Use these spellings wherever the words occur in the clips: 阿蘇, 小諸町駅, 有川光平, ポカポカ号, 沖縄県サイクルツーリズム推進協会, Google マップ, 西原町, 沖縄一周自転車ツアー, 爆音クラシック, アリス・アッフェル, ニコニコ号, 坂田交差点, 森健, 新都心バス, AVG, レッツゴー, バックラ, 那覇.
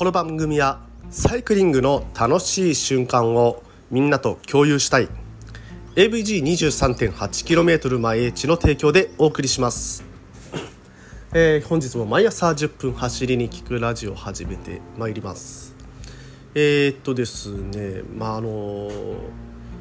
この番組はサイクリングの楽しい瞬間をみんなと共有したい AVG23.8km 毎日の提供でお送りします。本日も毎朝10分走りに聞くラジオを始めてまいります。ですね、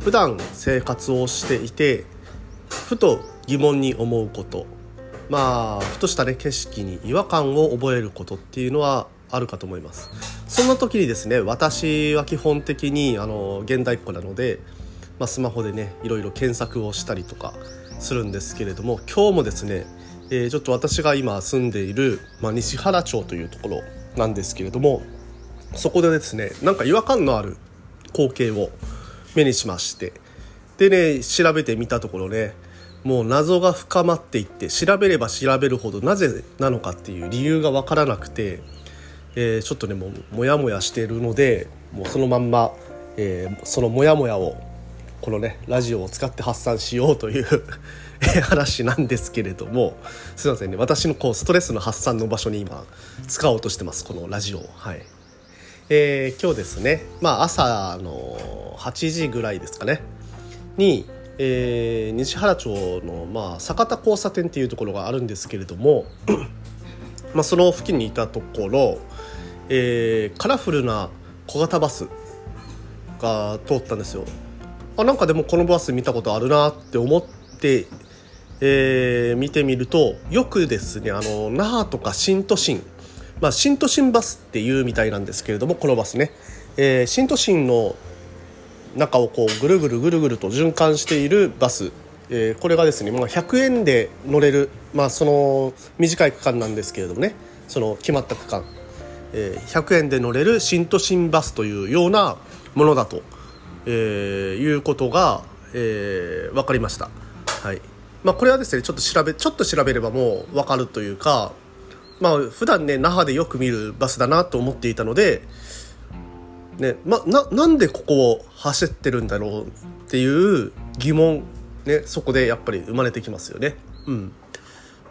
普段生活をしていてふと疑問に思うこと、ふとした、景色に違和感を覚えることっていうのはあるかと思います。そんな時にですね、私は基本的に現代っ子なので、スマホでいろいろ検索をしたりとかするんですけれども、今日もですね、ちょっと私が今住んでいる、西原町というところなんですけれども、そこでですね、なんか違和感のある光景を目にしまして、でね、調べてみたところね、もう謎が深まっていって、調べれば調べるほどなぜなのかっていう理由が分からなくて、ちょっとね、もうモヤモヤしているので、もうそのまんま、そのモヤモヤをこのラジオを使って発散しようという話なんですけれども、すいませんね、私のストレスの発散の場所に今使おうとしてます、このラジオを。はい。今日ですね、朝の8時ぐらいですかねに、西原町の、坂田交差点っていうところがあるんですけれどもその付近にいたところ、カラフルな小型バスが通ったんですよ。なんかでもこのバス見たことあるなって思って、見てみると、よくですね、那覇とか新都心、新都心バスっていうみたいなんですけれども、このバスね、新都心の中をぐるぐるぐるぐると循環しているバス、これがですね、100円で乗れる、その短い区間なんですけれどもね、その決まった区間、100円で乗れる新都心バスというようなものだと、いうことが、分かりました。はい。これはですね、ちょっと調べればもう分かるというか、普段ね、那覇でよく見るバスだなと思っていたので、なんでここを走ってるんだろうっていう疑問ね、そこでやっぱり生まれてきますよね。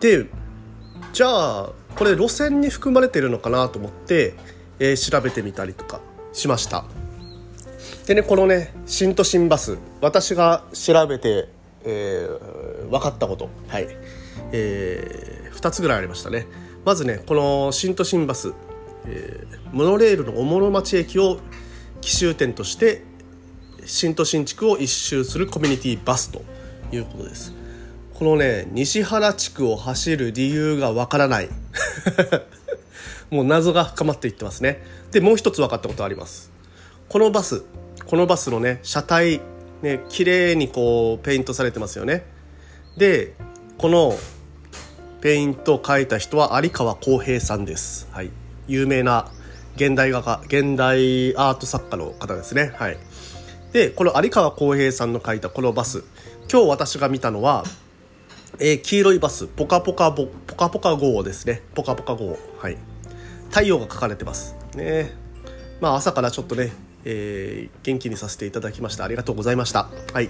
で、じゃあこれ路線に含まれてるのかなと思って、調べてみたりとかしました。でね、このね、新都心バス、私が調べて、分かったこと、はい、2つぐらいありましたね。まずね、この新都心バス、モノレールの小諸町駅を起終点として新都心地区を一周するコミュニティバスということです。このね、西原地区を走る理由がわからないもう謎が深まっていってますね。で、もう一つ分かったことあります。このバスのね、車体ね、綺麗にペイントされてますよね。で、このペイントを描いた人は有川光平さんです。はい。有名な現代アート作家の方ですね。はい。で、この有川光平さんの描いたこのバス、今日私が見たのは、黄色いバス、ポカポカ号ですね。ポカポカ号。はい。太陽が描かれてますね。朝からちょっとね、元気にさせていただきました。ありがとうございました。はい。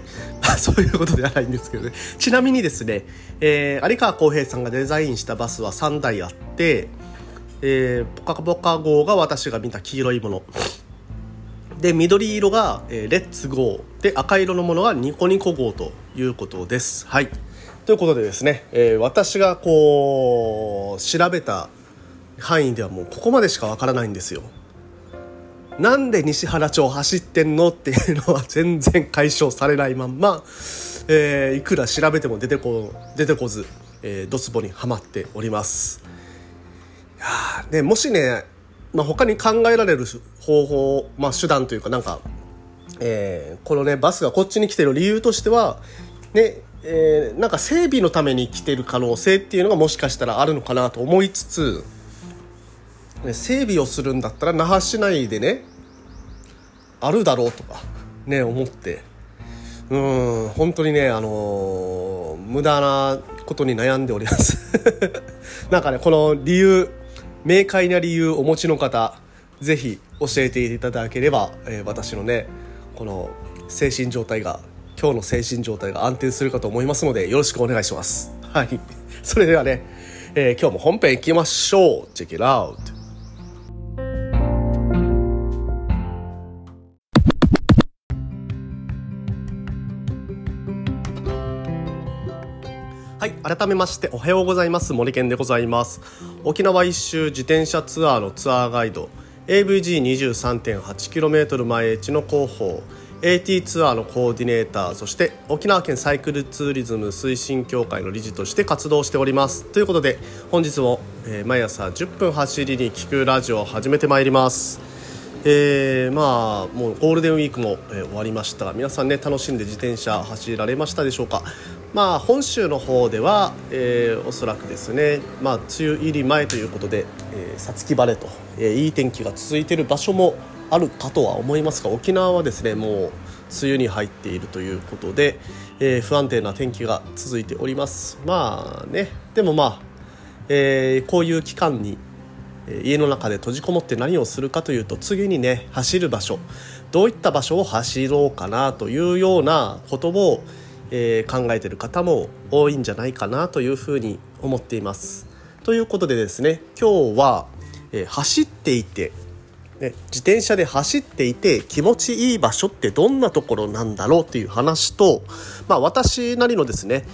そういうことではないんですけどね。ちなみにですね、有川光平さんがデザインしたバスは3台あって、ポカポカ号が私が見た黄色いもの。で、緑色が、レッツゴーで、赤色のものがニコニコ号ということです。はい。ということでですね、私が調べた範囲ではもうここまでしかわからないんですよ。なんで西原町走ってんのっていうのは全然解消されないまんま、いくら調べても出てこず、ドツボにはまっております。いやー、ね、もしね、他に考えられる方法、手段というか、このね、バスがこっちに来てる理由としては、なんか整備のために来てる可能性っていうのがもしかしたらあるのかなと思いつつ、整備をするんだったら那覇市内でね、あるだろうとかね、思って、本当にね、無駄なことに悩んでおりますなんかね、この理由、明快な理由をお持ちの方、ぜひ教えていただければ、私のね、この今日の精神状態が安定するかと思いますので、よろしくお願いします。はい。それではね、今日も本編いきましょう。チェックアウト。改めましておはようございます。森健でございます。沖縄一周自転車ツアーのツアーガイド AVG23.8km 毎日の広報 AT ツアーのコーディネーター、そして沖縄県サイクルツーリズム推進協会の理事として活動しております。ということで本日も毎朝10分走りに聞くラジオを始めてまいります。もうゴールデンウィークも、終わりましたが、皆さんね、楽しんで自転車走られましたでしょうか。本州の方では、おそらくですね、梅雨入り前ということで、さつき晴れと、いい天気が続いている場所もあるかとは思いますが、沖縄はですね、もう梅雨に入っているということで、不安定な天気が続いております。こういう期間に家の中で閉じこもって何をするかというと、次にね、走る場所、どういった場所を走ろうかなというようなことを、考えている方も多いんじゃないかなというふうに思っています。ということでですね、今日は、走っていて、自転車で走っていて気持ちいい場所ってどんなところなんだろうという話と、私なりのですね、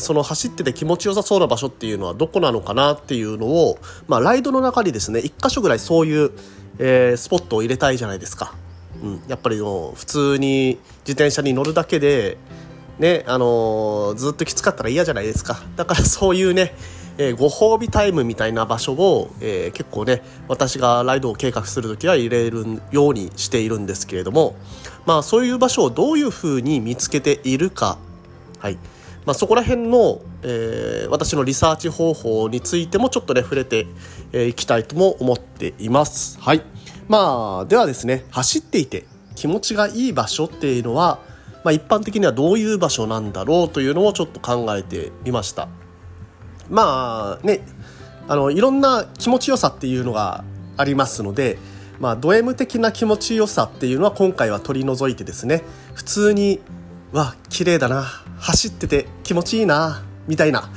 その走ってて気持ちよさそうな場所っていうのはどこなのかなっていうのを、ライドの中にですね、1箇所ぐらいそういう、スポットを入れたいじゃないですか。やっぱりもう普通に自転車に乗るだけで、ずっときつかったら嫌じゃないですか。だからそういうね、ご褒美タイムみたいな場所を、結構ね、私がライドを計画するときは入れるようにしているんですけれども、そういう場所をどういうふうに見つけているか、そこら辺の、私のリサーチ方法についてもちょっとね、触れていきたいとも思っています。ではですね、走っていて気持ちがいい場所っていうのは、一般的にはどういう場所なんだろうというのをちょっと考えてみました。いろんな気持ちよさっていうのがありますので、ド M 的な気持ちよさっていうのは今回は取り除いてですね、普通に綺麗だな、走ってて気持ちいいなみたいな、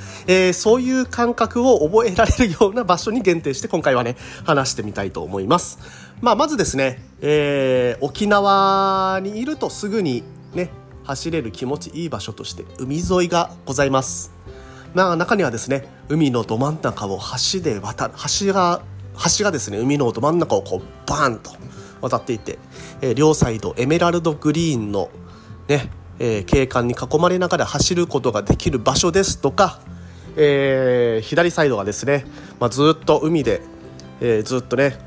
そういう感覚を覚えられるような場所に限定して今回はね、話してみたいと思います。まずですね、沖縄にいるとすぐにね、走れる気持ちいい場所として海沿いがございます。中にはですね、海のど真ん中を橋がですね、海のど真ん中をバーンと渡っていて、両サイドエメラルドグリーンの、景観に囲まれながら走ることができる場所ですとか、左サイドはですね、ずっと海で、ずっとね、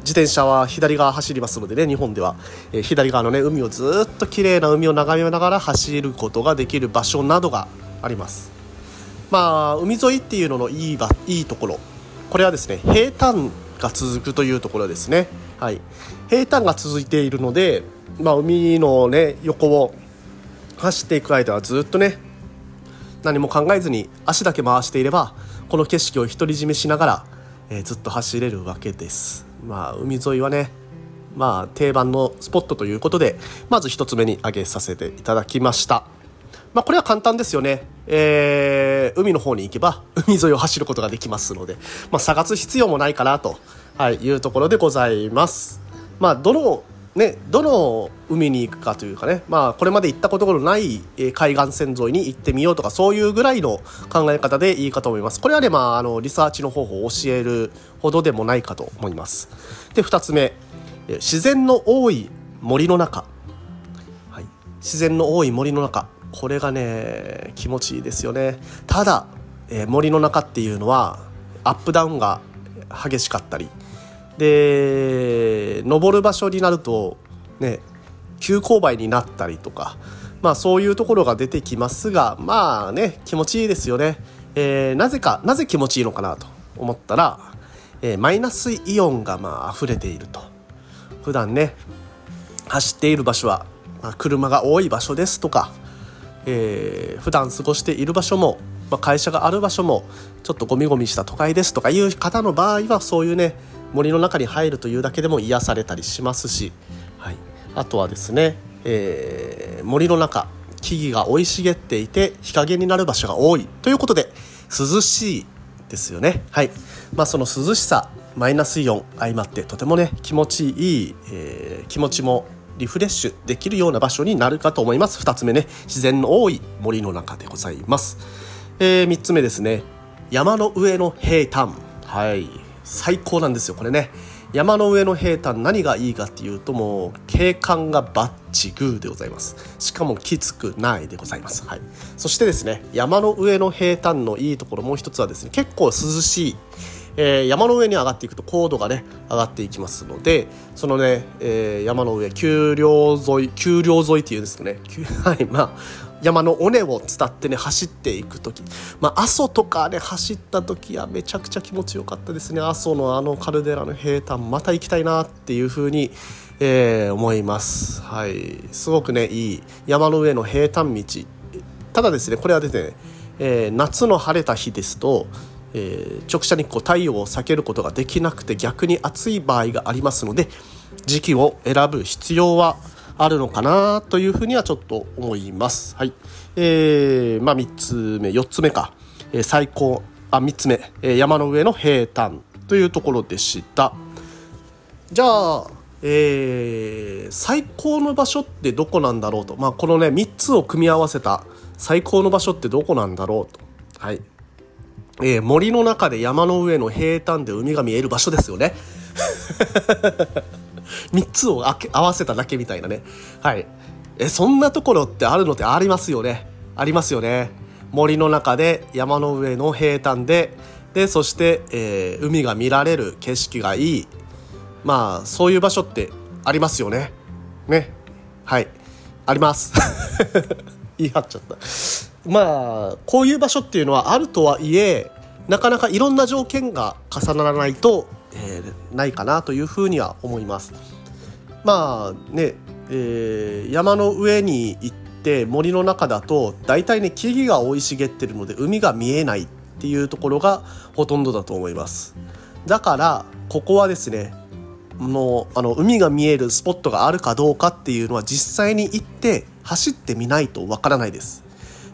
自転車は左側走りますのでね、日本では、左側のね、海をずっと綺麗な海を眺めながら走ることができる場所などがあります。海沿いっていうののいいところ、これはですね、平坦が続くというところですね。平坦が続いているので、海のね、横を走っていく間はずっとね、何も考えずに足だけ回していれば、この景色を独り占めしながら、ずっと走れるわけです。海沿いはね、定番のスポットということで、まず一つ目に挙げさせていただきました。これは簡単ですよね。海の方に行けば海沿いを走ることができますので、探す必要もないかなというところでございます。どの海に行くかというかね、これまで行ったことのない海岸線沿いに行ってみようとか、そういうぐらいの考え方でいいかと思います。これはね、リサーチの方法を教えるほどでもないかと思います。で、2つ目、自然の多い森の中、自然の多い森の中、これがね、気持ちいいですよね。ただ、森の中っていうのはアップダウンが激しかったりで、登る場所になるとね、急勾配になったりとか、そういうところが出てきますが、気持ちいいですよね。なぜ気持ちいいのかなと思ったら、マイナスイオンが溢れていると。普段ね、走っている場所は、車が多い場所ですとか、普段過ごしている場所も、会社がある場所もちょっとゴミゴミした都会ですとかいう方の場合は、そういうね、森の中に入るというだけでも癒されたりしますし、あとはですね、森の中、木々が生い茂っていて日陰になる場所が多いということで涼しいですよね。その涼しさ、マイナスイオン相まって、とてもね、気持ちいい、気持ちもリフレッシュできるような場所になるかと思います。2つ目ね、自然の多い森の中でございます。3つ目ですね、山の上の平坦。はい、最高なんですよこれね。山の上の平坦、何がいいかっていうと、もう景観がバッチグーでございます。しかもきつくないでございます、はい、そしてですね、山の上の平坦のいいところもう一つはですね、結構涼しい、山の上に上がっていくと高度がね上がっていきますので、そのね、山の上、丘陵沿いっていうんですかね、はい、まあ山の尾根を伝ってね走っていくとき、まあ、阿蘇とかね走ったときはめちゃくちゃ気持ちよかったですね。阿蘇のあのカルデラの平坦、また行きたいなっていうふうに、思います、はい、すごくねいい山の上の平坦道。ただですね、これはですね、夏の晴れた日ですと、直射日光、太陽を避けることができなくて逆に暑い場合がありますので、時期を選ぶ必要はあるのかなというふうにはちょっと思います。はい。まあ4つ目か。3つ目、山の上の平坦というところでした。じゃあ、最高の場所ってどこなんだろうと。まあこのね3つを組み合わせた最高の場所ってどこなんだろうと。はい。森の中で山の上の平坦で海が見える場所ですよね。3つを合わせただけみたいなね、はい、そんなところってあるのってありますよね。ありますよね。森の中で山の上の平坦でそして、海が見られる、景色がいい、まあそういう場所ってありますよね。ね、はい、あります言い張っちゃった。まあこういう場所っていうのはあるとはいえ、なかなかいろんな条件が重ならないと、ないかなというふうには思います。まあね、山の上に行って森の中だと大体ね木々が生い茂ってるので海が見えないっていうところがほとんどだと思います。だからここはですね、あの海が見えるスポットがあるかどうかっていうのは実際に行って走ってみないとわからないです。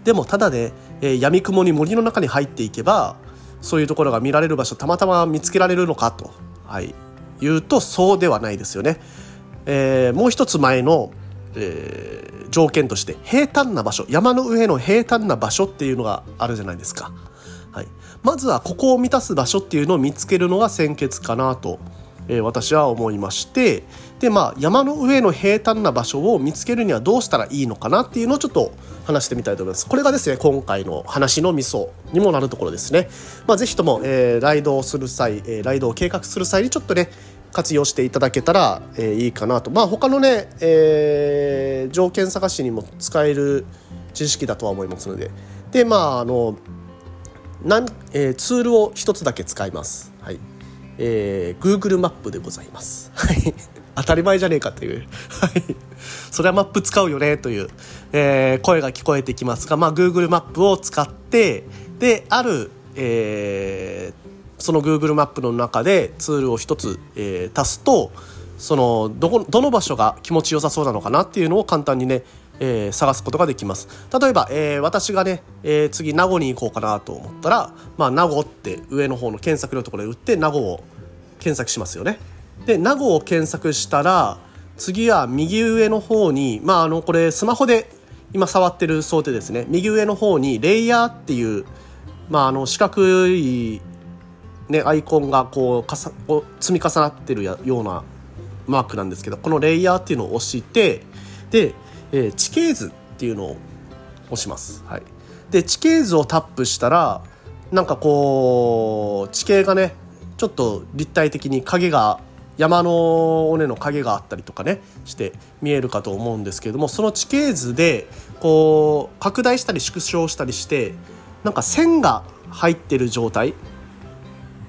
でもただね、闇雲に森の中に入っていけばそういうところが見られる場所たまたま見つけられるのかと、はい、言うとそうではないですよね。もう一つ前の、条件として平坦な場所、山の上の平坦な場所っていうのがあるじゃないですか、はい、まずはここを満たす場所っていうのを見つけるのが先決かなと、私は思いまして、で、まあ、山の上の平坦な場所を見つけるにはどうしたらいいのかなっていうのをちょっと話してみたいと思います。これがですね今回の話のミソにもなるところですね。まあ、ぜひとも、ライドをする際、ライドを計画する際にちょっとね活用していただけたら、いいかなと。まあ他のね、条件探しにも使える知識だとは思いますので、でまあツールを一つだけ使います。はい。Google マップでございます。はい。当たり前じゃねえかという、はい、それはマップ使うよねという、声が聞こえてきますが、まあ Google マップを使ってである、その Google マップの中でツールを一つ、足すと、そのどの場所が気持ちよさそうなのかなっていうのを簡単にね、探すことができます。例えば、私がね、次名護に行こうかなと思ったら、まあ、名護って上の方の検索のところで打って名護を検索しますよね。で名護を検索したら次は右上の方に、まあ、これスマホで今触ってる想定ですね。右上の方にレイヤーっていう、まあ、四角い、ね、アイコンがこう積み重なってるようなマークなんですけど、このレイヤーっていうのを押して、で、地形図っていうのを押します、はい、で地形図をタップしたらなんかこう地形がねちょっと立体的に影が山の尾根の影があったりとかねして見えるかと思うんですけれども、その地形図でこう拡大したり縮小したりしてなんか線が入ってる状態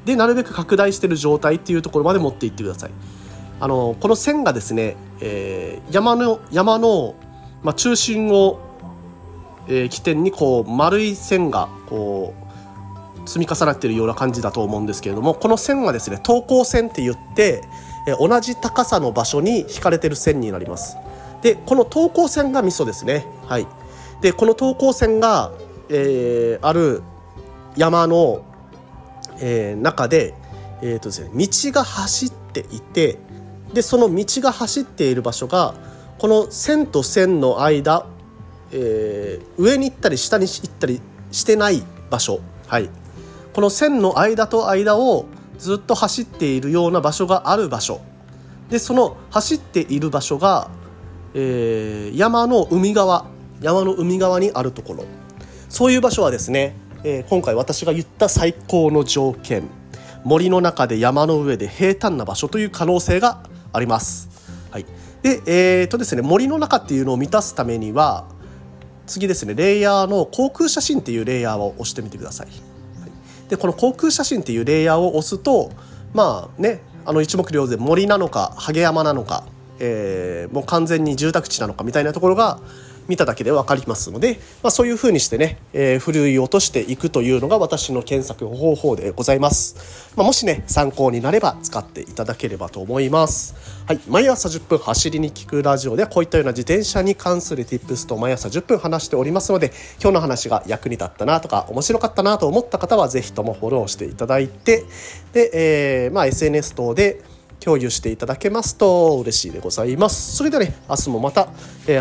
でなるべく拡大してる状態っていうところまで持っていってください。この線がですね、山の、まあ、中心を、起点にこう丸い線がこう積み重なっているような感じだと思うんですけれども、この線はですね等高線って言って同じ高さの場所に引かれている線になります。でこの等高線がミソですね、はい、でこの等高線が、ある山の、中で、ですね、道が走っていて、でその道が走っている場所がこの線と線の間、上に行ったり下に行ったりしてない場所、はい、この線の間と間をずっと走っているような場所がある場所で、その走っている場所が、山の海側にあるところ、そういう場所はですね、今回私が言った最高の条件、森の中で山の上で平坦な場所という可能性があります。はい、で、ですね、森の中っていうのを満たすためには、次ですね、レイヤーの航空写真っていうレイヤーを押してみてください。はい、で、この航空写真っていうレイヤーを押すと、まあね、一目瞭然、森なのかハゲ山なのか、もう完全に住宅地なのかみたいなところが見ただけで分かりますので、まあ、そういう風にしてね、ふるい落としていくというのが私の検索方法でございます。まあ、もしね参考になれば使っていただければと思います。はい、毎朝10分走りに聞くラジオでこういったような自転車に関する Tips と毎朝10分話しておりますので、今日の話が役に立ったなとか面白かったなと思った方はぜひともフォローしていただいて、で、SNS 等で共有していただけますと嬉しいでございます。それではね、明日もまた、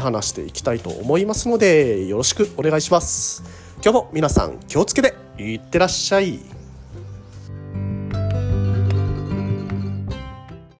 話していきたいと思いますのでよろしくお願いします。今日も皆さん気をつけていってらっしゃい。